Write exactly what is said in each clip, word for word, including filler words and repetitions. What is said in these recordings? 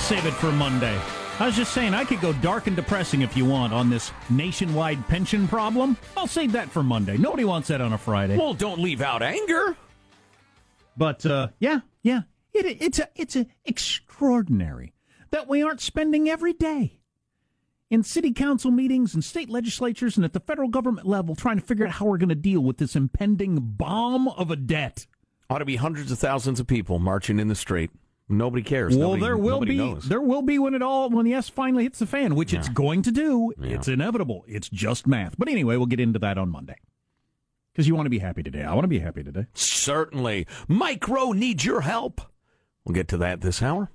Save it for Monday. I was just saying, I could go dark and depressing if you want on this nationwide pension problem. I'll save that for Monday. Nobody wants that on a Friday. Well, don't leave out anger. But, uh, yeah, yeah, it, it's a, it's a extraordinary that we aren't spending every day in city council meetings and state legislatures and at the federal government level trying to figure out how we're going to deal with this impending bomb of a debt. Ought to be hundreds of thousands of people marching in the street. Nobody cares. Well, nobody, there will be knows. There will be when it all when the S finally hits the fan, which yeah. it's going to do. Yeah. It's inevitable. It's just math. But anyway, we'll get into that on Monday. Because you want to be happy today. I want to be happy today. Certainly. Mike Rowe needs your help. We'll get to that this hour.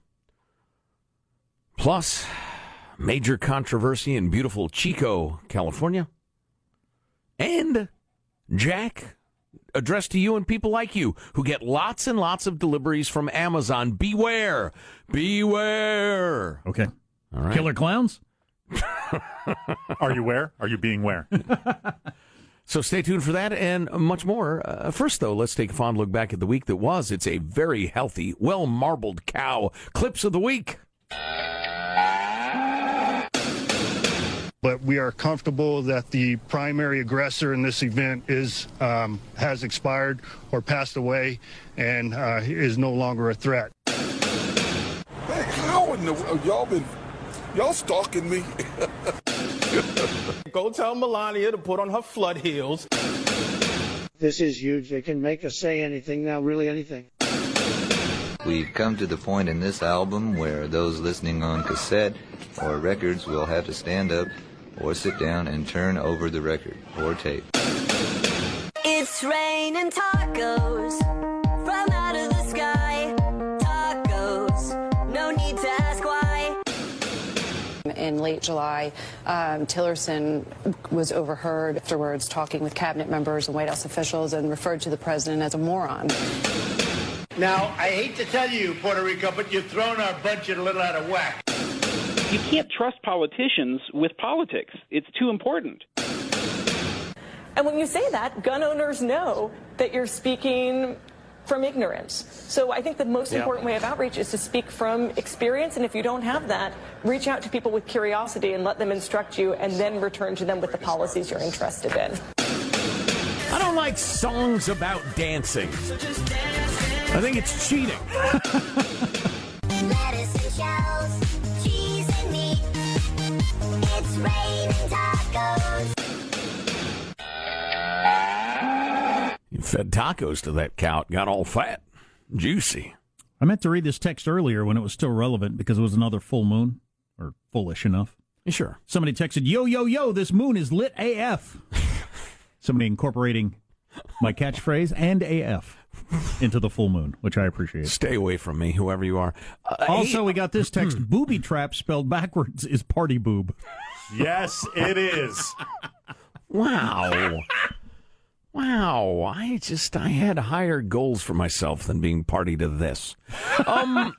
Plus, major controversy in beautiful Chico, California. And Jack, addressed to you and people like you who get lots and lots of deliveries from Amazon. Beware. Beware. Okay. All right. Killer clowns? Are you where? Are you being where? So stay tuned for that and much more. Uh, first, though, let's take a fond look back at the week that was. It's a very healthy, well-marbled cow. Clips of the week. But we are comfortable that the primary aggressor in this event is um, has expired or passed away and uh, is no longer a threat. Man, how in the world? Y'all been, y'all stalking me? Go tell Melania to put on her flood heels. This is huge. They can make us say anything now, really anything. We've come to the point in this album where those listening on cassette or records will have to stand up or sit down and turn over the record or tape. It's raining tacos in late July, um, Tillerson was overheard afterwards talking with cabinet members and White House officials and referred to the president as a moron. Now, I hate to tell you, Puerto Rico, but you've thrown our budget a little out of whack. You can't trust politicians with politics. It's too important. And when you say that, gun owners know that you're speaking from ignorance. So I think the most yeah. important way of outreach is to speak from experience. And if you don't have that, reach out to people with curiosity and let them instruct you and then return to them with the policies you're interested in. I don't like songs about dancing. I think it's cheating. Lettuce and shells, cheese and meat. It's raining tacos. You fed tacos to that cow. It got all fat, juicy. I meant to read this text earlier when it was still relevant because it was another full moon, or foolish enough. Sure. Somebody texted, yo, yo, yo, this moon is lit A F. Somebody incorporating my catchphrase and A F into the full moon, which I appreciate. Stay away from me, whoever you are. Uh, also, we got this text, booby trap spelled backwards is party boob. Yes, it is. Wow. Wow, I just, I had higher goals for myself than being party to this. Um,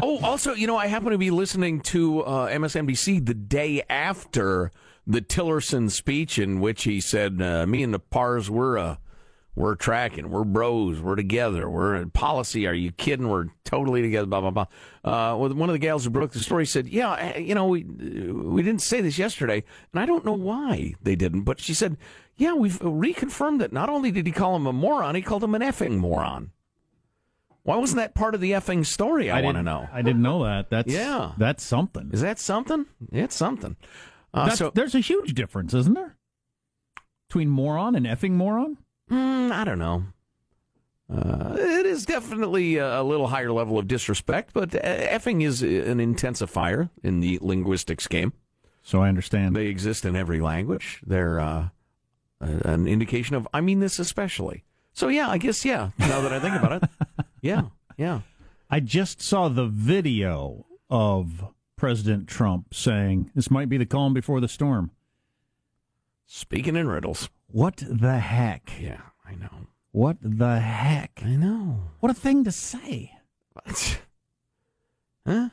oh, also, you know, I happen to be listening to uh, M S N B C the day after the Tillerson speech in which he said, uh, me and the Pars, we're, uh, we're tracking, we're bros, we're together, we're in policy, are you kidding? We're totally together, blah, blah, blah. Uh, one of the gals who broke the story said, yeah, you know, we, we didn't say this yesterday, and I don't know why they didn't, but she said, yeah, we've reconfirmed that not only did he call him a moron, he called him an effing moron. Why wasn't that part of the effing story, I, I want to know? I didn't know that. That's, yeah. That's something. Is that something? It's something. Uh, so, there's a huge difference, isn't there? Between moron and effing moron? Mm, I don't know. Uh, it is definitely a little higher level of disrespect, but effing is an intensifier in the linguistics game. So I understand. They exist in every language. They're... Uh, an indication of, I mean this especially. So, yeah, I guess, yeah, now that I think about it. Yeah, yeah. I just saw the video of President Trump saying, this might be the calm before the storm. Speaking in riddles. What the heck? Yeah, I know. What the heck? I know. What a thing to say. Huh?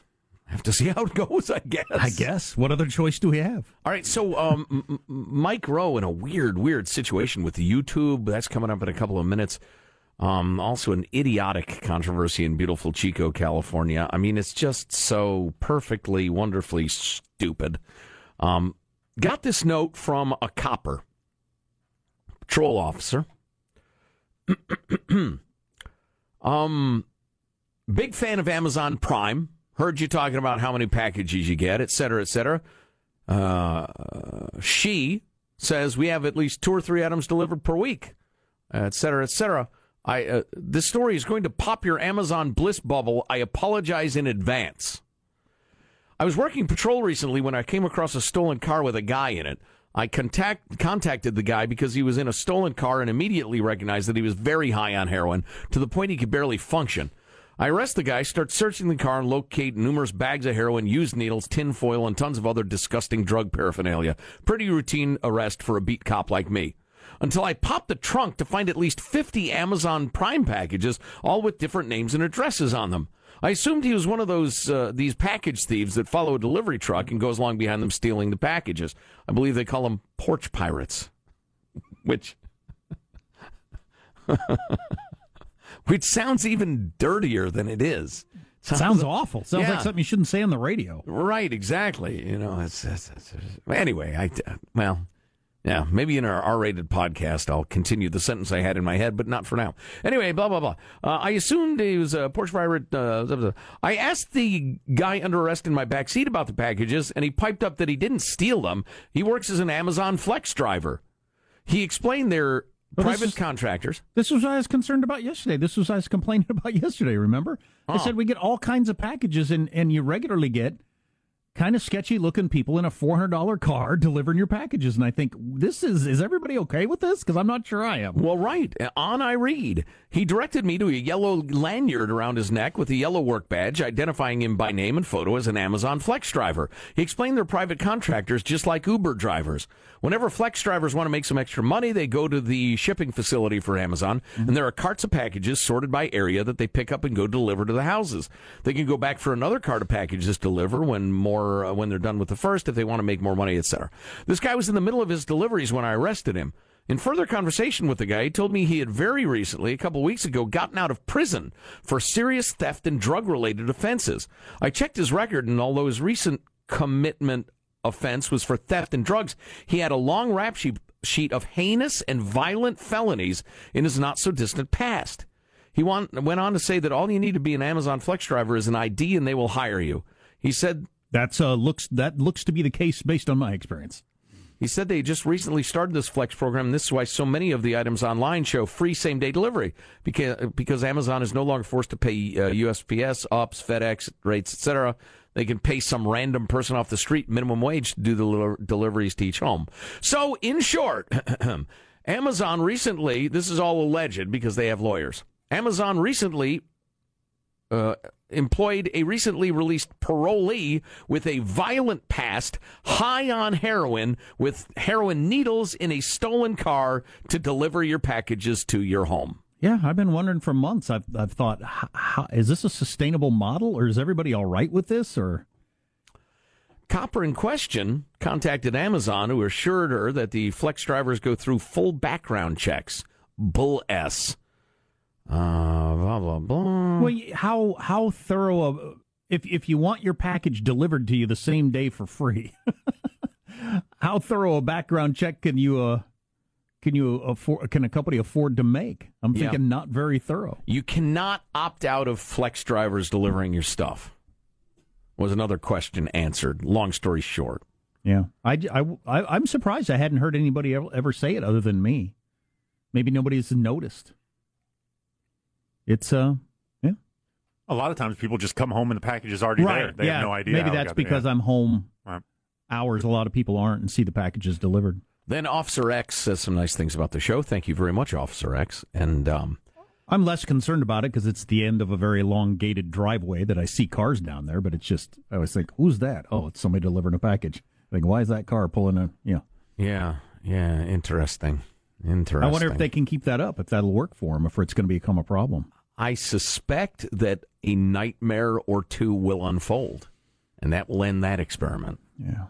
Have to see how it goes, I guess. I guess. What other choice do we have? All right, so um, M- Mike Rowe in a weird, weird situation with YouTube. That's coming up in a couple of minutes. Um, also an idiotic controversy in beautiful Chico, California. I mean, it's just so perfectly, wonderfully stupid. Um, got this note from a copper, patrol officer. um, big fan of Amazon Prime. Heard you talking about how many packages you get, et cetera, et cetera. Uh, she says we have at least two or three items delivered per week, et cetera, et cetera. I, uh, this story is going to pop your Amazon bliss bubble. I apologize in advance. I was working patrol recently when I came across a stolen car with a guy in it. I contact, contacted the guy because he was in a stolen car and immediately recognized that he was very high on heroin to the point he could barely function. I arrest the guy, start searching the car, and locate numerous bags of heroin, used needles, tin foil, and tons of other disgusting drug paraphernalia. Pretty routine arrest for a beat cop like me. Until I popped the trunk to find at least fifty Amazon Prime packages, all with different names and addresses on them. I assumed he was one of those uh, these package thieves that follow a delivery truck and goes along behind them stealing the packages. I believe they call them porch pirates. Which... Which sounds even dirtier than it is. Sounds, sounds awful. Sounds yeah. like something you shouldn't say on the radio. Right, exactly. You know. It's, it's, it's, anyway, I well, yeah, maybe in our R-rated podcast I'll continue the sentence I had in my head, but not for now. Anyway, blah, blah, blah. Uh, I assumed he was a Porsche pirate. Uh, I asked the guy under arrest in my backseat about the packages, and he piped up that he didn't steal them. He works as an Amazon Flex driver. He explained their... Well, private this is, contractors. This was what I was concerned about yesterday. This was what I was complaining about yesterday, remember? Oh. I said we get all kinds of packages, and, and you regularly get kind of sketchy looking people in a four hundred dollar car delivering your packages. And I think, this is, is everybody okay with this? Because I'm not sure I am. Well, right. On I read. He directed me to a yellow lanyard around his neck with a yellow work badge, identifying him by name and photo as an Amazon Flex driver. He explained they're private contractors just like Uber drivers. Whenever Flex drivers want to make some extra money, they go to the shipping facility for Amazon, mm-hmm. and there are carts of packages sorted by area that they pick up and go deliver to the houses. They can go back for another cart of packages to deliver when more Or, uh, when they're done with the first, if they want to make more money, et cetera. This guy was in the middle of his deliveries when I arrested him. In further conversation with the guy, he told me he had very recently, a couple weeks ago, gotten out of prison for serious theft and drug-related offenses. I checked his record, and although his recent commitment offense was for theft and drugs, he had a long rap sheet of heinous and violent felonies in his not-so-distant past. He went on to say that all you need to be an Amazon Flex driver is an I D, and they will hire you. He said... That's uh, looks that looks to be the case based on my experience. He said they just recently started this Flex program, and this is why so many of the items online show free same-day delivery, because, because Amazon is no longer forced to pay uh, U S P S, U P S, FedEx rates, et cetera. They can pay some random person off the street minimum wage to do the deliveries to each home. So, in short, Amazon recently, this is all alleged because they have lawyers, Amazon recently... Uh, employed a recently released parolee with a violent past, high on heroin, with heroin needles in a stolen car to deliver your packages to your home. Yeah, I've been wondering for months. I've I've thought, how, is this a sustainable model, or is everybody all right with this? Or copper in question contacted Amazon, who assured her that the Flex drivers go through full background checks. Bull S. Uh, blah, blah, blah. Well, how how thorough of, if if you want your package delivered to you the same day for free, how thorough a background check can you uh can you afford can a company afford to make? I'm thinking yeah. not very thorough. You cannot opt out of Flex drivers delivering your stuff. Was another question answered? Long story short. Yeah, I, I, I I'm surprised I hadn't heard anybody ever, ever say it other than me. Maybe nobody's noticed. It's, uh, yeah. A lot of times people just come home and the package is already right. there. They yeah. have no idea. Maybe that's because there. I'm home right. hours. A lot of people aren't and see the packages delivered. Then Officer X says some nice things about the show. Thank you very much, Officer X. And um, I'm less concerned about it because it's the end of a very long gated driveway that I see cars down there. But it's just, I always think, who's that? Oh, it's somebody delivering a package. I think, why is that car pulling a, you know. Yeah, yeah, interesting. Interesting. I wonder if they can keep that up, if that'll work for them, if it's going to become a problem. I suspect that a nightmare or two will unfold, and that will end that experiment. Yeah.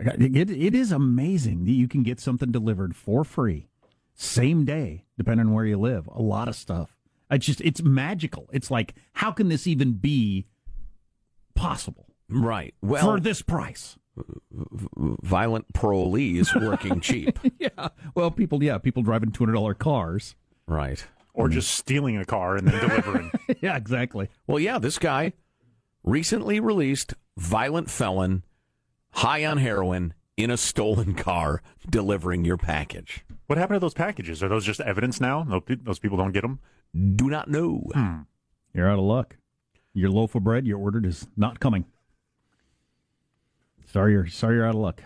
It, it is amazing that you can get something delivered for free, same day, depending on where you live, a lot of stuff. It's just, it's magical. It's like, how can this even be possible? Right. Well, for this price. Violent parolees working cheap. yeah. Well, people, yeah, people driving two hundred dollar cars. Right. Or mm. just stealing a car and then delivering. yeah, exactly. Well, yeah, this guy, recently released violent felon, high on heroin, in a stolen car, delivering your package. What happened to those packages? Are those just evidence now? Those people don't get them? Do not know. Hmm. You're out of luck. Your loaf of bread you ordered is not coming. Sorry you're, sorry you're out of luck.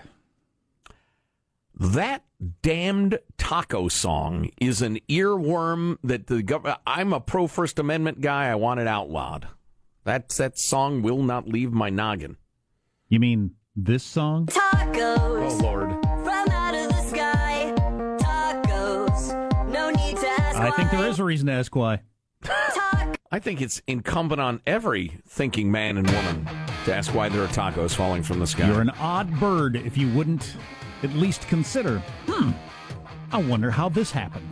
That damned taco song is an earworm that the government... I'm a pro-First Amendment guy. I want it outlawed. That, that song will not leave my noggin. You mean this song? Tacos. Oh, Lord. From out of the sky. Tacos. No need to ask why. I think there is a reason to ask why. I think it's incumbent on every thinking man and woman to ask why there are tacos falling from the sky. You're an odd bird if you wouldn't at least consider, hmm, I wonder how this happened.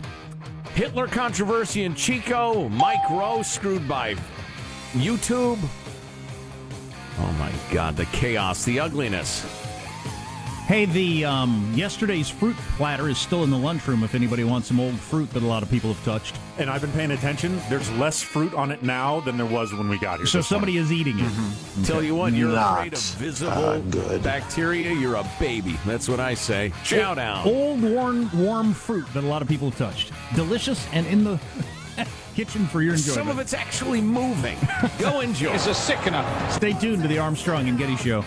Hitler controversy in Chico, Mike Rowe screwed by YouTube. Oh, my God, the chaos, the ugliness. Hey, the um, yesterday's fruit platter is still in the lunchroom if anybody wants some old fruit that a lot of people have touched. And I've been paying attention. There's less fruit on it now than there was when we got here. So somebody morning. is eating it. Mm-hmm. Okay. Tell you what, you're Not afraid of visible uh, good. bacteria. You're a baby. That's what I say. Chow down. Old, warm, warm fruit that a lot of people have touched. Delicious and in the kitchen for your enjoyment. Some of it's actually moving. Go enjoy. It's a sick enough. Stay tuned to the Armstrong and Getty Show.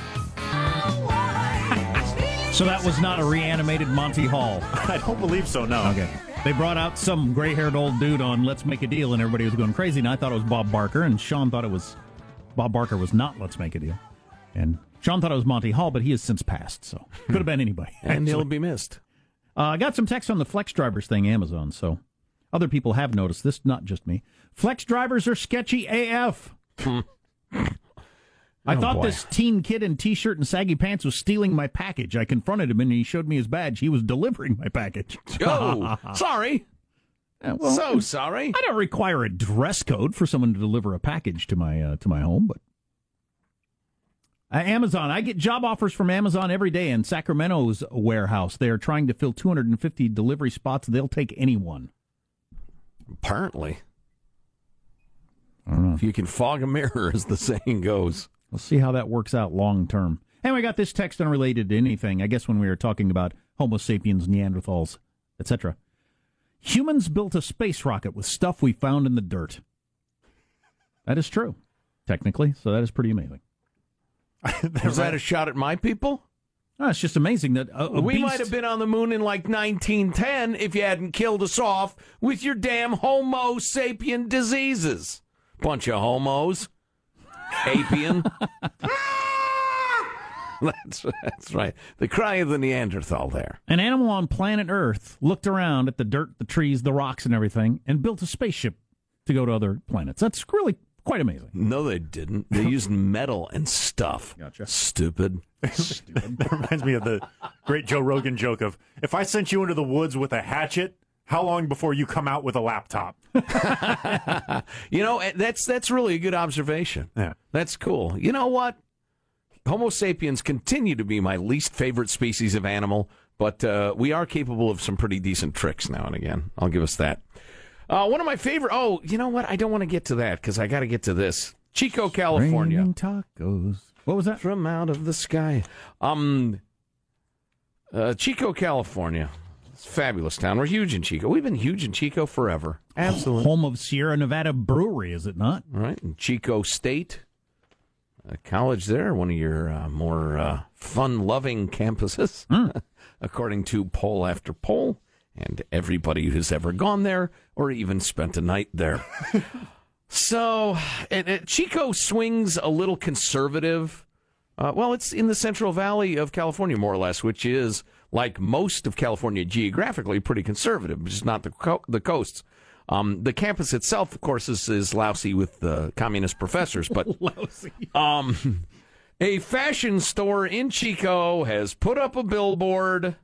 So that was not a reanimated Monty Hall? I don't believe so, no. Okay. They brought out some gray-haired old dude on Let's Make a Deal, and everybody was going crazy, and I thought it was Bob Barker, and Sean thought it was... Bob Barker was not Let's Make a Deal. And Sean thought it was Monty Hall, but he has since passed, so could have been anybody. And he'll be missed. Uh, I got some text on the Flex Drivers thing, Amazon, so other people have noticed this, not just me. Flex Drivers are sketchy A F. I oh, thought boy. This teen kid in T-shirt and saggy pants was stealing my package. I confronted him, and he showed me his badge. He was delivering my package. Oh, sorry. Yeah, well, so sorry. I don't require a dress code for someone to deliver a package to my uh, to my home, but... Uh, Amazon. I get job offers from Amazon every day in Sacramento's warehouse. They are trying to fill two hundred fifty delivery spots. They'll take anyone. Apparently. I don't know. If you can fog a mirror, as the saying goes. We'll see how that works out long term. And we got this text unrelated to anything, I guess when we were talking about Homo sapiens, Neanderthals, et cetera. Humans built a space rocket with stuff we found in the dirt. That is true, technically, so that is pretty amazing. Was that a shot at my people? Oh, it's just amazing that a, a we might have been on the moon in like nineteen ten if you hadn't killed us off with your damn Homo sapien diseases. Bunch of homos. Apian. that's, that's right. The cry of the Neanderthal there. An animal on planet Earth looked around at the dirt, the trees, the rocks, and everything, and built a spaceship to go to other planets. That's really quite amazing. No, they didn't. They used metal and stuff. Gotcha. Stupid. Stupid. That reminds me of the great Joe Rogan joke of, if I sent you into the woods with a hatchet, how long before you come out with a laptop? You know, that's that's really a good observation. Yeah. That's cool. You know what? Homo sapiens continue to be my least favorite species of animal, but uh, we are capable of some pretty decent tricks now and again. I'll give us that. Uh, one of my favorite... Oh, you know what? I don't want to get to that, because I got to get to this. Chico, California. Tacos. What was that? From out of the sky. Um, uh, Chico, California. Fabulous town. We're huge in Chico. We've been huge in Chico forever. Absolutely. Home of Sierra Nevada Brewery, is it not? Right. And Chico State. A college there, one of your uh, more uh, fun-loving campuses, mm. according to poll after poll, and everybody who's ever gone there or even spent a night there. So, and, and Chico swings a little conservative. Uh, well, it's in the Central Valley of California, more or less, which is... like most of California geographically, pretty conservative, just not the co- the coasts. Um, the campus itself, of course, is, is lousy with the communist professors, but lousy. Um, a fashion store in Chico has put up a billboard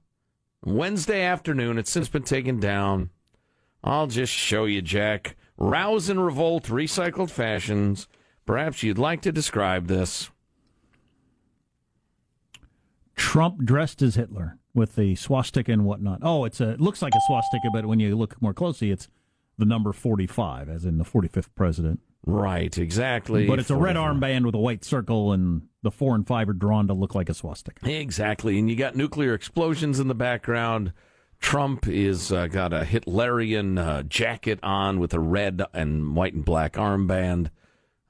Wednesday afternoon. It's since been taken down. I'll just show you, Jack. Rouse and Revolt, Recycled Fashions. Perhaps you'd like to describe this. Trump dressed as Hitler. With the swastika and whatnot. Oh, it's a, it looks like a swastika, but when you look more closely, it's the number forty-five, as in the forty-fifth president. Right, exactly. But it's a red armband with a white circle, and the four and five are drawn to look like a swastika. Exactly, and you got nuclear explosions in the background. Trump is uh, got a Hitlerian uh, jacket on with a red and white and black armband.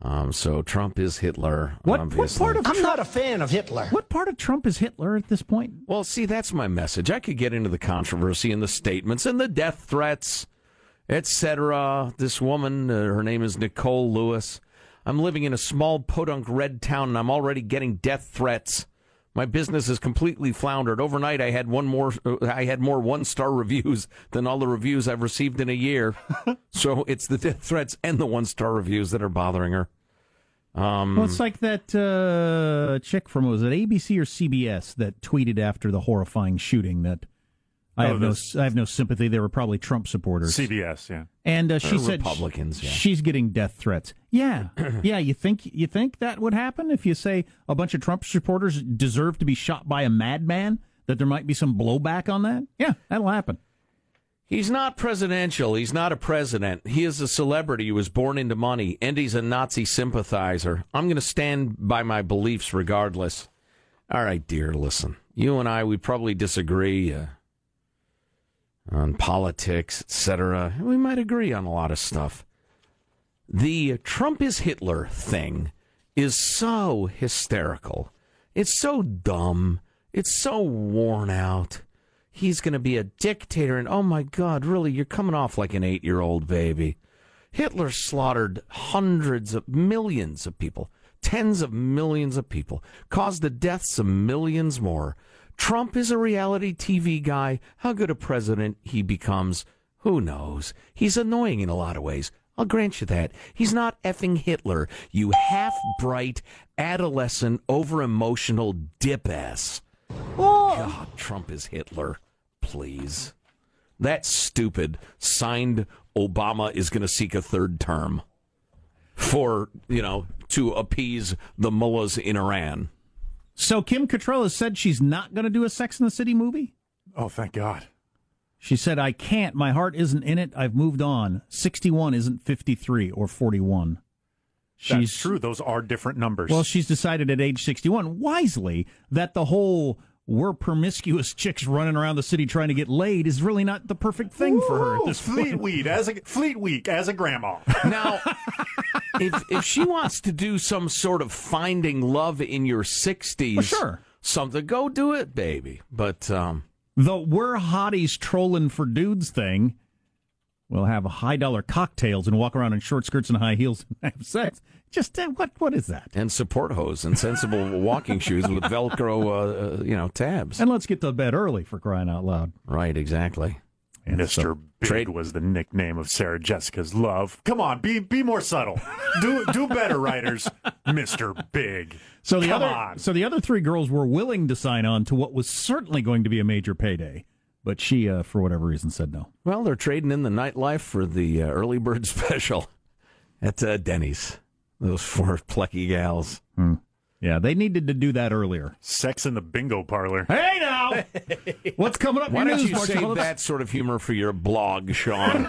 Um, so Trump is Hitler. What, what part of Trump? I'm not a fan of Hitler. What part of Trump is Hitler at this point? Well, see, that's my message. I could get into the controversy and the statements and the death threats, et cetera. This woman, uh, her name is Nicole Lewis. I'm living in a small podunk red town, and I'm already getting death threats. My business has completely floundered. Overnight, I had one more. Uh, I had more one-star reviews than all the reviews I've received in a year. So it's the death threats and the one-star reviews that are bothering her. Um, well, it's like that uh, chick from, was it A B C or C B S that tweeted after the horrifying shooting that I oh, have no I have no sympathy. They were probably Trump supporters. C B S, yeah. And uh, she said Republicans, sh- yeah. She's getting death threats. Yeah. Yeah, you think you think that would happen if you say a bunch of Trump supporters deserve to be shot by a madman, that there might be some blowback on that? Yeah, that'll happen. He's not presidential. He's not a president. He is a celebrity who was born into money, and he's a Nazi sympathizer. I'm going to stand by my beliefs regardless. All right, dear, listen. You and I, we probably disagree uh, on politics, et cetera. We might agree on a lot of stuff. The Trump is Hitler thing is so hysterical. It's so dumb. It's so worn out. He's going to be a dictator, and oh my God, really, you're coming off like an eight-year-old baby. Hitler slaughtered hundreds of millions of people, tens of millions of people, caused the deaths of millions more. Trump is a reality T V guy. How good a president he becomes, who knows? He's annoying in a lot of ways. I'll grant you that. He's not effing Hitler, you half-bright, adolescent, over-emotional dip-ass. Well, God, Trump is Hitler. Please. That's stupid. Signed, Obama is going to seek a third term for, you know, to appease the mullahs in Iran. So Kim Cattrall has said she's not going to do a Sex and the City movie? Oh, thank God. She said, I can't. My heart isn't in it. I've moved on. sixty-one isn't fifty-three or forty-one. She's, That's true. Those are different numbers. Well, she's decided at age sixty-one, wisely, that the whole we're promiscuous chicks running around the city trying to get laid is really not the perfect thing Ooh, for her at this Fleet Week as a Fleet Week as a grandma. Now, if if she wants to do some sort of finding love in your sixties, well, sure, something, go do it, baby. But um, the we're hotties trolling for dudes thing. We'll have high dollar cocktails and walk around in short skirts and high heels and have sex. Just uh, what? What is that? And support hose and sensible walking shoes with Velcro, uh, you know, tabs. And let's get to bed early, for crying out loud! Right? Exactly. And Mister So, Big trade was the nickname of Sarah Jessica's love. Come on, be be more subtle. Do do better, writers. Mister Big. So the Come other on. so the other three girls were willing to sign on to what was certainly going to be a major payday. But she, uh, for whatever reason, said no. Well, they're trading in the nightlife for the uh, early bird special at uh, Denny's. Those four plucky gals. Hmm. Yeah, they needed to do that earlier. Sex in the bingo parlor. Hey, now! What's coming up in your news, Marshall? Why don't you save that sort of humor for your blog, Sean?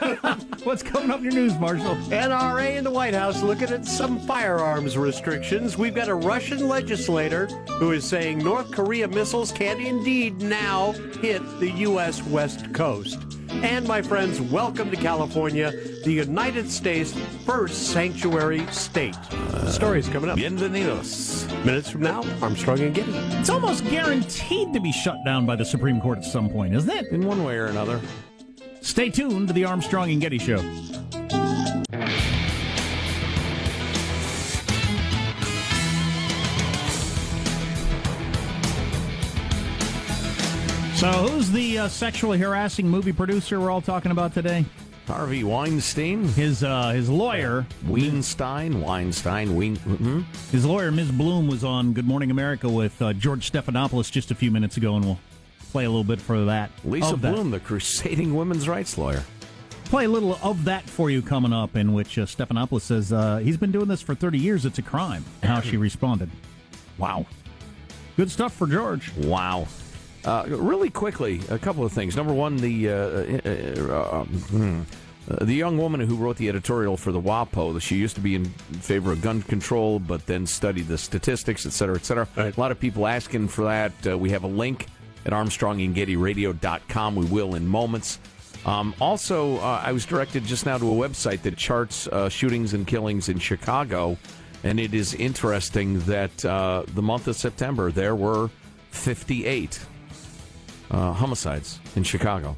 What's coming up in your news, Marshall? N R A in the White House looking at some firearms restrictions. We've got a Russian legislator who is saying North Korea missiles can indeed now hit the U S West Coast. And, my friends, welcome to California, the United States' first sanctuary state. The story's coming up. Bienvenidos. Minutes from now, Armstrong and Getty. It's almost guaranteed to be shut down by the Supreme Court at some point, isn't it? In one way or another. Stay tuned to the Armstrong and Getty Show. So who's the uh, sexually harassing movie producer we're all talking about today? Harvey Weinstein. His uh, his lawyer. Uh, Weinstein, Weinstein, Wein. Mm-hmm. His lawyer, Miz Bloom, was on Good Morning America with uh, George Stephanopoulos just a few minutes ago, and we'll play a little bit for that. Lisa Bloom, that. the crusading women's rights lawyer. Play a little of that for you coming up, in which uh, Stephanopoulos says uh, he's been doing this for thirty years. It's a crime. And how she responded. Wow. Good stuff for George. Wow. Uh, really quickly, a couple of things. Number one, the uh, uh, uh, uh, the young woman who wrote the editorial for the WAPO, she used to be in favor of gun control, but then studied the statistics, et cetera, et cetera. Right. A lot of people asking for that. Uh, we have a link at Armstrong and Getty Radio dot com. We will in moments. Um, also, uh, I was directed just now to a website that charts uh, shootings and killings in Chicago, and it is interesting that uh, the month of September there were fifty-eight. Uh, homicides in Chicago.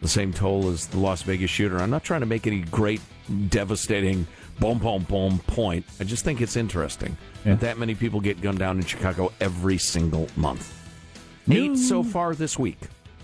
The same toll as the Las Vegas shooter. I'm not trying to make any great, devastating, boom, boom, boom point. I just think it's interesting yeah. that that many people get gunned down in Chicago every single month. Eight News. so far this week.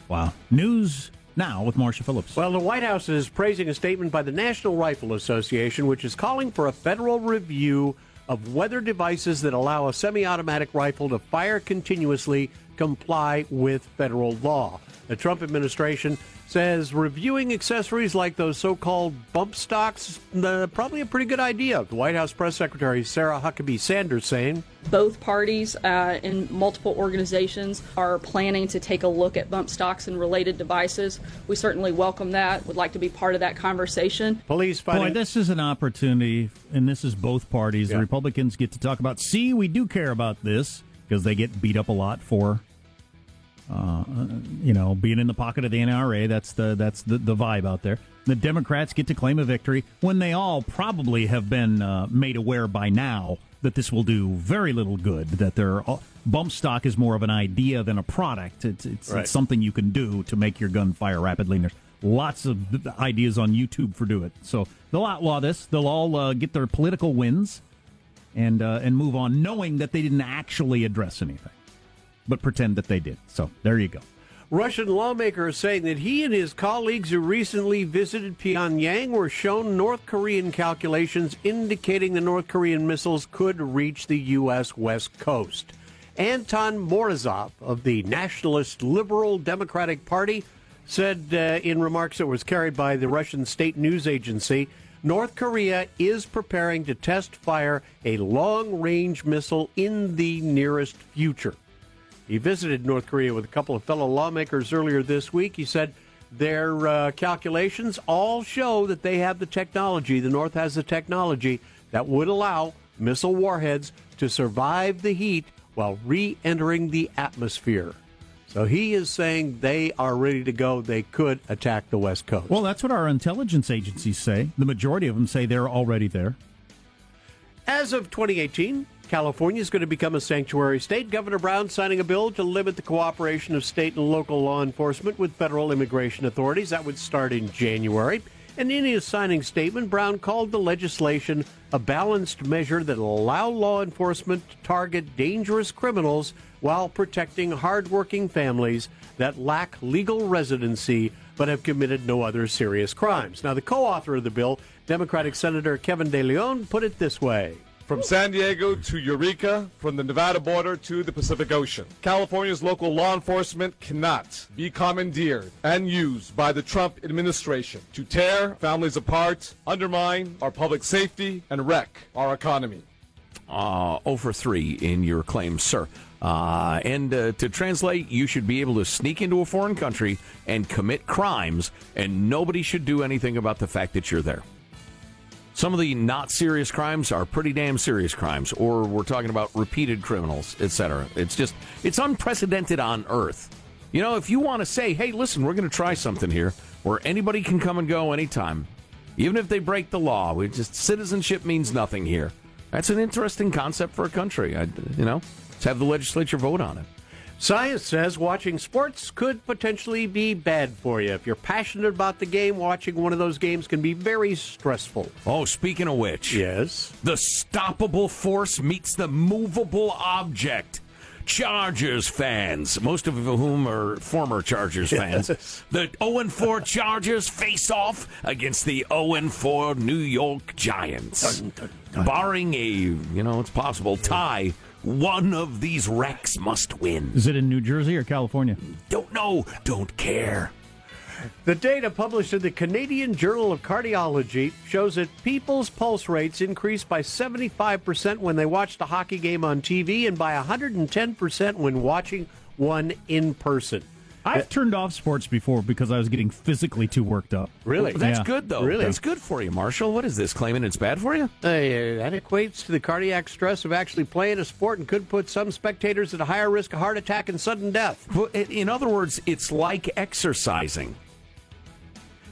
Wow. News now with Marshall Phillips. Well, the White House is praising a statement by the National Rifle Association, which is calling for a federal review of whether devices that allow a semi-automatic rifle to fire continuously comply with federal law. The Trump administration says reviewing accessories like those so-called bump stocks, uh, probably a pretty good idea. The White House Press Secretary Sarah Huckabee Sanders saying, both parties uh, and multiple organizations are planning to take a look at bump stocks and related devices. We certainly welcome that. Would like to be part of that conversation. Police finding- Boy, this is an opportunity, and this is both parties. Yeah. The Republicans get to talk about, see, we do care about this, because they get beat up a lot for, uh, you know, being in the pocket of the N R A. That's the that's the, the vibe out there. The Democrats get to claim a victory when they all probably have been uh, made aware by now that this will do very little good, that their uh, bump stock is more of an idea than a product. It's, it's, right. it's something you can do to make your gun fire rapidly, and there's lots of ideas on YouTube for do it. So they'll outlaw this. They'll all uh, get their political wins and uh, and move on, knowing that they didn't actually address anything, but pretend that they did. So there you go. Russian lawmakers saying that he and his colleagues who recently visited Pyongyang were shown North Korean calculations indicating the North Korean missiles could reach the U S West Coast. Anton Morozov of the Nationalist Liberal Democratic Party said uh, in remarks that was carried by the Russian state news agency, North Korea is preparing to test fire a long-range missile in the nearest future. He visited North Korea with a couple of fellow lawmakers earlier this week. He said their uh, calculations all show that they have the technology, the North has the technology, that would allow missile warheads to survive the heat while re-entering the atmosphere. So he is saying they are ready to go. They could attack the West Coast. Well, that's what our intelligence agencies say. The majority of them say they're already there. As of twenty eighteen... California is going to become a sanctuary state. Governor Brown signing a bill to limit the cooperation of state and local law enforcement with federal immigration authorities. That would start in January. And in his signing statement, Brown called the legislation a balanced measure that will allow law enforcement to target dangerous criminals while protecting hardworking families that lack legal residency but have committed no other serious crimes. Now, the co-author of the bill, Democratic Senator Kevin DeLeon, put it this way. From San Diego to Eureka, from the Nevada border to the Pacific Ocean, California's local law enforcement cannot be commandeered and used by the Trump administration to tear families apart, undermine our public safety, and wreck our economy. Uh, oh for three in your claim, sir. Uh, and uh, to translate, you should be able to sneak into a foreign country and commit crimes, and nobody should do anything about the fact that you're there. Some of the not serious crimes are pretty damn serious crimes, or we're talking about repeated criminals, et cetera. It's just, it's unprecedented on Earth. You know, if you want to say, hey, listen, we're going to try something here where anybody can come and go anytime, even if they break the law, we just, citizenship means nothing here. That's an interesting concept for a country. I, you know, let's have the legislature vote on it. Science says watching sports could potentially be bad for you. If you're passionate about the game, watching one of those games can be very stressful. Oh, speaking of which. Yes. The stoppable force meets the movable object. Chargers fans, most of whom are former Chargers yes. fans. The oh and four Chargers face off against the oh and four New York Giants. Dun, dun, dun. Barring a, you know, it's possible, tie. One of these wrecks must win. Is it in New Jersey or California? Don't know. Don't care. The data published in the Canadian Journal of Cardiology shows that people's pulse rates increased by seventy-five percent when they watched a hockey game on T V and by one hundred ten percent when watching one in person. I've uh, turned off sports before because I was getting physically too worked up. Really? Well, that's yeah. good, though. Really? That's good for you, Marshall. What is this, claiming it's bad for you? Uh, that equates to the cardiac stress of actually playing a sport and could put some spectators at a higher risk of heart attack and sudden death. Well, in other words, it's like exercising.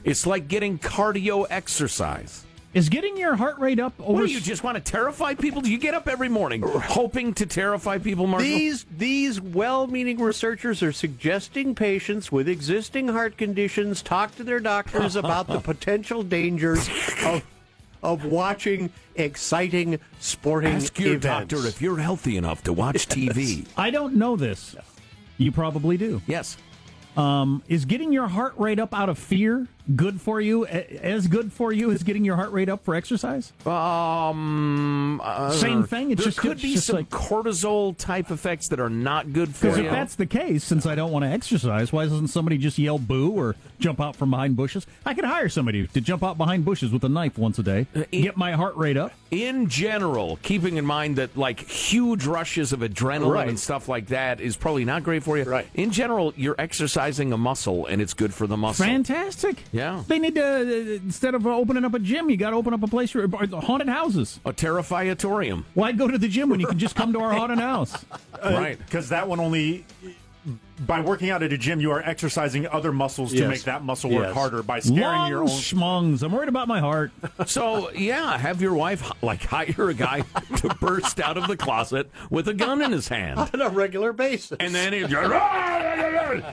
It's like getting cardio exercise. Is getting your heart rate up over... What, do you just want to terrify people? Do you get up every morning hoping to terrify people, Marshall? These, these well-meaning researchers are suggesting patients with existing heart conditions talk to their doctors about the potential dangers of, of watching exciting sporting events. Ask your events. doctor if you're healthy enough to watch yes. T V. I don't know this. You probably do. Yes. Um, is getting your heart rate up out of fear good for you? As good for you as getting your heart rate up for exercise? Um, Same thing. It just could be just some like, cortisol type effects that are not good for you. Because if that's the case, since I don't want to exercise, why doesn't somebody just yell boo or jump out from behind bushes? I could hire somebody to jump out behind bushes with a knife once a day, in, get my heart rate up. In general, keeping in mind that like huge rushes of adrenaline right. and stuff like that is probably not great for you. Right. In general, you're exercising a muscle, and it's good for the muscle. Fantastic. Yeah. Yeah. They need to, instead of opening up a gym, you got to open up a place for haunted houses. A terrifiatorium. Why go to the gym when you can just come to our haunted house? Uh, right. Because that one only by working out at a gym, you are exercising other muscles yes. to make that muscle work yes. harder by scaring Lungs, your own schmungs. I'm worried about my heart. So, yeah, have your wife, like, hire a guy to burst out of the closet with a gun in his hand. On a regular basis. And then he'll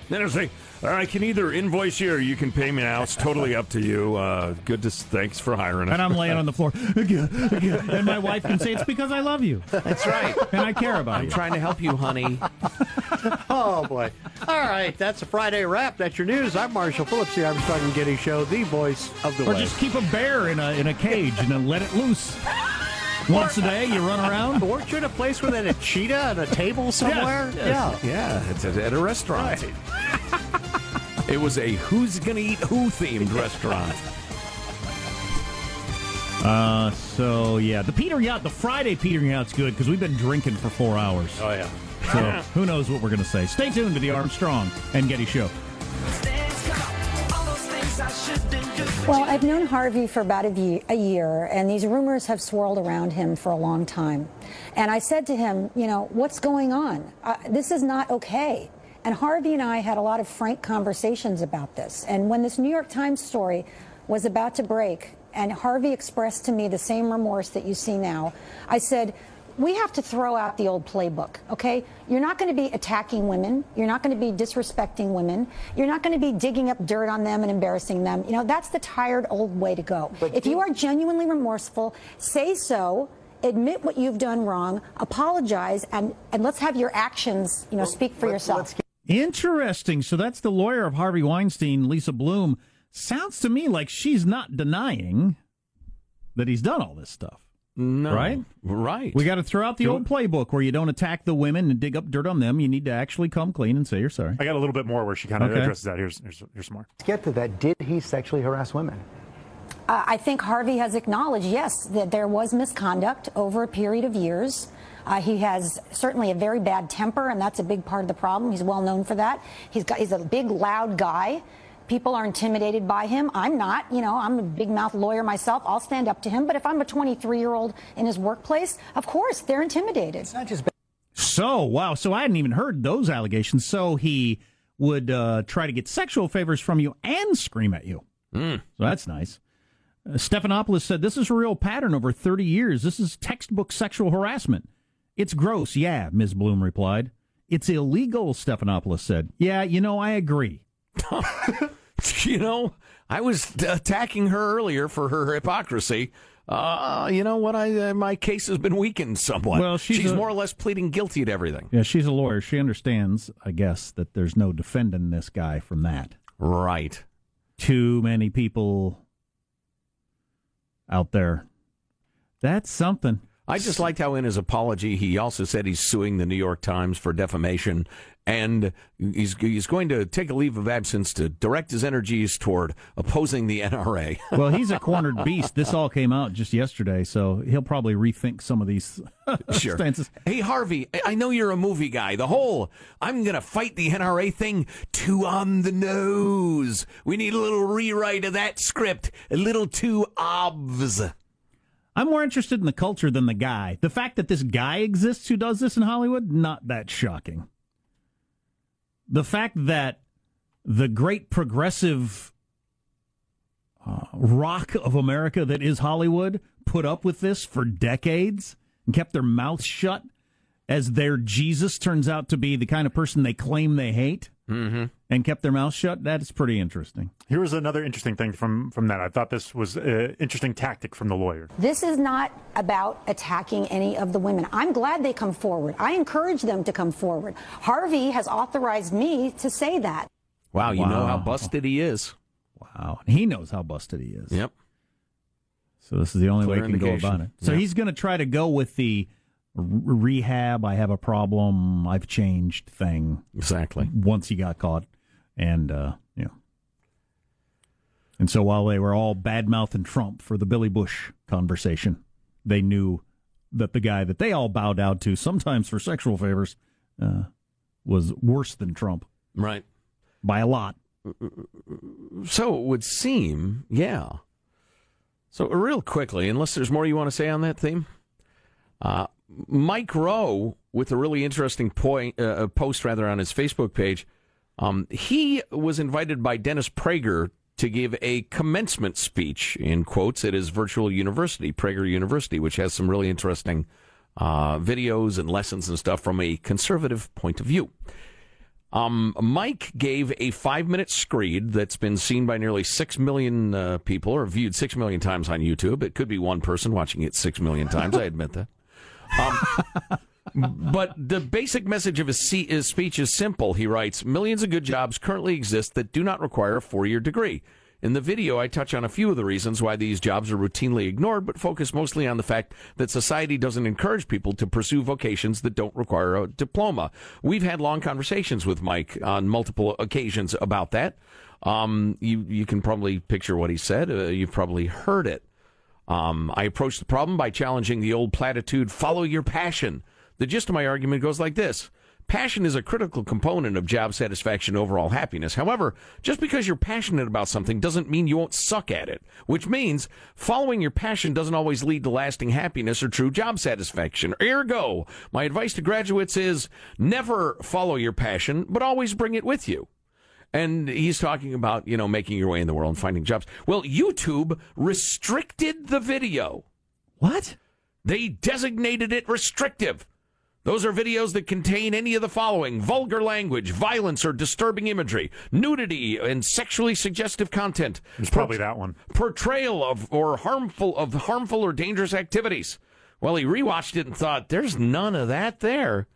then he'll say, I can either invoice you or you can pay me now. It's totally up to you. Uh, good to, thanks for hiring us. And I'm laying on the floor. And my wife can say, it's because I love you. That's right. And I care about I'm you. I'm trying to help you, honey. Oh, boy. All right, that's a Friday wrap. That's your news. I'm Marshall Phillips, the Armstrong and Getty Show, the voice of the West. Or West. Just keep a bear in a in a cage and then let it loose. Once a day, you run around. Weren't you in a place with a cheetah on a table somewhere? Yeah. Yeah, yeah it's at a restaurant. Right. It was a Who's Gonna Eat Who-themed restaurant. Uh, so, yeah, the petering out, the Friday petering out's good because we've been drinking for four hours. Oh, yeah. So, who knows what we're going to say. Stay tuned to the Armstrong and Getty Show. Well, I've known Harvey for about a, ye- a year, and these rumors have swirled around him for a long time. And I said to him, you know, what's going on? Uh, this is not okay. And Harvey and I had a lot of frank conversations about this. And when this New York Times story was about to break, and Harvey expressed to me the same remorse that you see now, I said, we have to throw out the old playbook, okay? You're not going to be attacking women. You're not going to be disrespecting women. You're not going to be digging up dirt on them and embarrassing them. You know, that's the tired old way to go. But if you are genuinely remorseful, say so, admit what you've done wrong, apologize, and, and let's have your actions, you know, well, speak for let's, yourself. Let's get- Interesting. So that's the lawyer of Harvey Weinstein, Lisa Bloom. Sounds to me like she's not denying that he's done all this stuff. No. Right? Right. We got to throw out the old playbook where you don't attack the women and dig up dirt on them. You need to actually come clean and say you're sorry. I got a little bit more where she kind of okay. addresses that. Here's, here's, here's some more. Let's get to that. Did he sexually harass women? Uh, I think Harvey has acknowledged, yes, that there was misconduct over a period of years. Uh, he has certainly a very bad temper, and that's a big part of the problem. He's well known for that. He's got, he's a big, loud guy. People are intimidated by him. I'm not, you know, I'm a big mouth lawyer myself. I'll stand up to him. But if I'm a twenty-three-year-old in his workplace, of course, they're intimidated. It's not just bad. So, wow. So I hadn't even heard those allegations. So he would uh, try to get sexual favors from you and scream at you. Mm. So that's nice. Uh, Stephanopoulos said, this is a real pattern over thirty years. This is textbook sexual harassment. It's gross. Yeah, Miz Bloom replied. It's illegal, Stephanopoulos said. Yeah, you know, I agree. You know, I was attacking her earlier for her hypocrisy. Uh, you know what? I uh, my case has been weakened somewhat. Well, she's, she's a, more or less pleading guilty to everything. Yeah, she's a lawyer. She understands, I guess, that there's no defending this guy from that. Right. Too many people out there. That's something. I just liked how in his apology he also said he's suing the New York Times for defamation, and he's he's going to take a leave of absence to direct his energies toward opposing the N R A. Well, he's a cornered beast. This all came out just yesterday, so he'll probably rethink some of these sure. stances. Hey, Harvey, I know you're a movie guy. The whole I'm going to fight the N R A thing too on the nose. We need a little rewrite of that script, a little too obvious. I'm more interested in the culture than the guy. The fact that this guy exists who does this in Hollywood, not that shocking. The fact that the great progressive uh, rock of America that is Hollywood put up with this for decades and kept their mouths shut as their Jesus turns out to be the kind of person they claim they hate mm-hmm. and kept their mouth shut, that is pretty interesting. Here was another interesting thing from, from that. I thought this was an interesting tactic from the lawyer. This is not about attacking any of the women. I'm glad they come forward. I encourage them to come forward. Harvey has authorized me to say that. Wow, you wow. know how busted he is. Wow, he knows how busted he is. Yep. So this is the only Clear way he can indication. Go about it. So yep. he's going to try to go with the rehab, I have a problem, I've changed thing. Exactly. Once he got caught. And, uh, you know. And so while they were all bad-mouthing Trump for the Billy Bush conversation, they knew that the guy that they all bowed out to, sometimes for sexual favors, uh, was worse than Trump. Right. By a lot. So it would seem, yeah. So real quickly, unless there's more you want to say on that theme, uh, Mike Rowe, with a really interesting point, uh, post rather on his Facebook page, Um, he was invited by Dennis Prager to give a commencement speech, in quotes, at his virtual university, Prager University, which has some really interesting uh, videos and lessons and stuff from a conservative point of view. Um, Mike gave a five-minute screed that's been seen by nearly six million uh, people, or viewed six million times on YouTube. It could be one person watching it six million times. I admit that. Um, but the basic message of his, his speech is simple. He writes, millions of good jobs currently exist that do not require a four-year degree. In the video, I touch on a few of the reasons why these jobs are routinely ignored, but focus mostly on the fact that society doesn't encourage people to pursue vocations that don't require a diploma. We've had long conversations with Mike on multiple occasions about that. Um, you, you can probably picture what he said. Uh, you've probably heard it. Um, I approached the problem by challenging the old platitude, follow your passion. The gist of my argument goes like this. Passion is a critical component of job satisfaction and overall happiness. However, just because you're passionate about something doesn't mean you won't suck at it, which means following your passion doesn't always lead to lasting happiness or true job satisfaction. Ergo, my advice to graduates is never follow your passion, but always bring it with you. And he's talking about, you know, making your way in the world and finding jobs. Well, YouTube restricted the video. What? They designated it restrictive. Those are videos that contain any of the following: vulgar language, violence or disturbing imagery, nudity and sexually suggestive content. It's probably that one. Portrayal of or harmful of harmful or dangerous activities. Well, he rewatched it and thought, there's none of that there.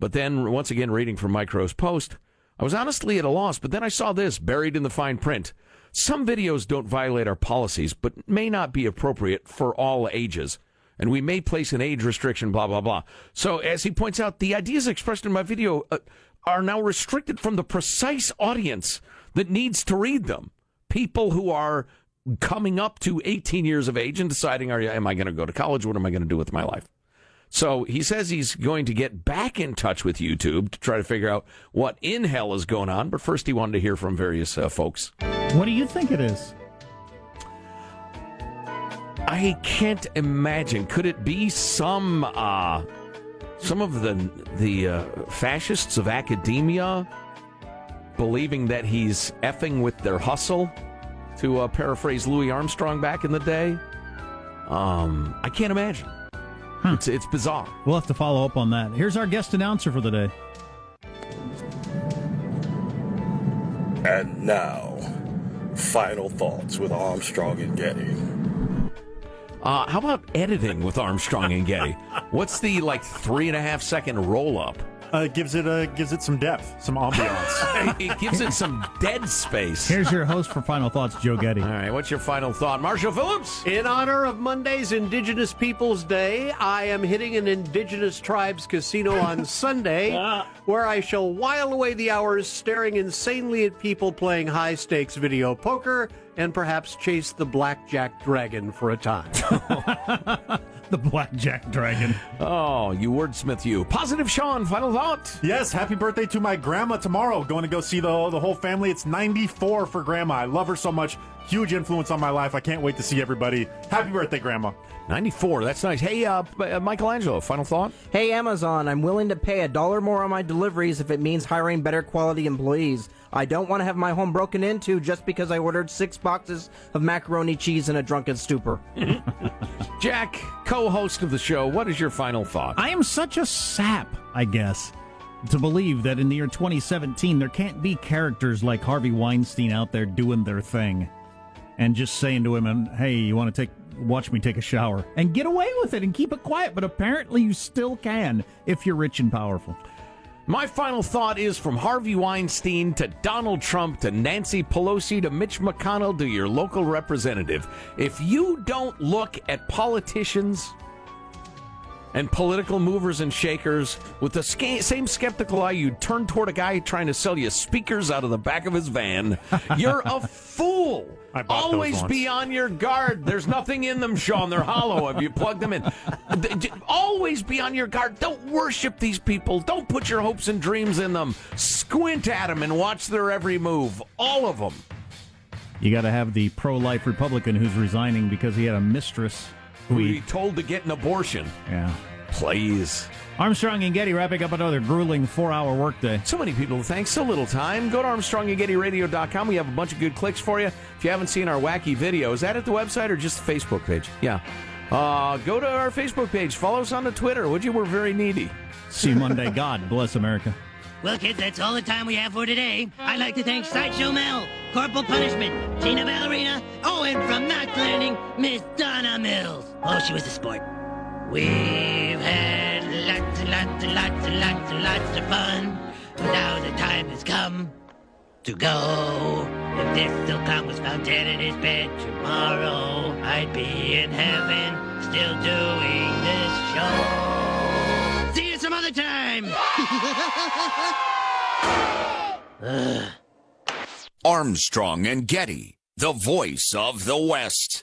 But then, once again, reading from Mike Rowe's post, I was honestly at a loss, but then I saw this buried in the fine print. Some videos don't violate our policies, but may not be appropriate for all ages. And we may place an age restriction, blah, blah, blah. So, as he points out, the ideas expressed in my video uh, are now restricted from the precise audience that needs to read them. People who are coming up to eighteen years of age and deciding, are, am I going to go to college? What am I going to do with my life? So, he says he's going to get back in touch with YouTube to try to figure out what in hell is going on. But first, he wanted to hear from various uh, folks. What do you think it is? I can't imagine. Could it be some uh, some of the the uh, fascists of academia believing that he's effing with their hustle? To uh, paraphrase Louis Armstrong back in the day, um, I can't imagine. Huh. It's it's bizarre. We'll have to follow up on that. Here's our guest announcer for the day. And now, final thoughts with Armstrong and Getty. Uh, how about editing with Armstrong and Getty? What's the like three and a half second roll up? Uh, gives it uh, gives it some depth, some ambiance. It gives it some dead space. Here's your host for Final Thoughts, Joe Getty. All right, what's your final thought, Marshall Phillips? In honor of Monday's Indigenous Peoples Day, I am hitting an Indigenous Tribes casino on Sunday, ah. where I shall while away the hours staring insanely at people playing high stakes video poker, and perhaps chase the blackjack dragon for a time. The blackjack dragon. Oh, you wordsmith you. Positive Sean, final thought. Yes, happy birthday to my grandma tomorrow. Going to go see the, the whole family. It's ninety-four for grandma. I love her so much. Huge influence on my life. I can't wait to see everybody. Happy birthday, grandma. ninety-four, that's nice. Hey, uh, Michelangelo, final thought? Hey, Amazon, I'm willing to pay a dollar more on my deliveries if it means hiring better quality employees. I don't want to have my home broken into just because I ordered six boxes of macaroni cheese in a drunken stupor. Jack, co-host of the show, what is your final thought? I am such a sap, I guess, to believe that in the year twenty seventeen there can't be characters like Harvey Weinstein out there doing their thing and just saying to him, hey, you want to take watch me take a shower and get away with it and keep it quiet. But apparently you still can if you're rich and powerful. My final thought is from Harvey Weinstein to Donald Trump to Nancy Pelosi to Mitch McConnell to your local representative. If you don't look at politicians and political movers and shakers with the same skeptical eye you'd turn toward a guy trying to sell you speakers out of the back of his van, you're a fool. Always be on your guard. There's nothing in them, Sean. They're hollow if you plug them in. Always be on your guard. Don't worship these people. Don't put your hopes and dreams in them. Squint at them and watch their every move. All of them. You got to have the pro-life Republican who's resigning because he had a mistress who he told to get an abortion. Yeah. Please. Armstrong and Getty wrapping up another grueling four-hour workday. So many people to thank, so little time. Go to armstrong and getty radio dot com. We have a bunch of good clicks for you. If you haven't seen our wacky video, is that at the website or just the Facebook page? Yeah. Uh, go to our Facebook page. Follow us on the Twitter, would you? We're very needy. See you Monday. God bless America. Well, kids, that's all the time we have for today. I'd like to thank Sideshow Mel, Corporal Punishment, Tina Ballerina, oh, and from Knots Landing, Miss Donna Mills. Oh, she was a sport. We've had lots and lots and lots and lots and lots of fun. Now the time has come to go. If this still clown was found dead in his bed tomorrow, I'd be in heaven still doing this show. See you some other time! uh. Armstrong and Getty, the voice of the West.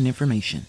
information.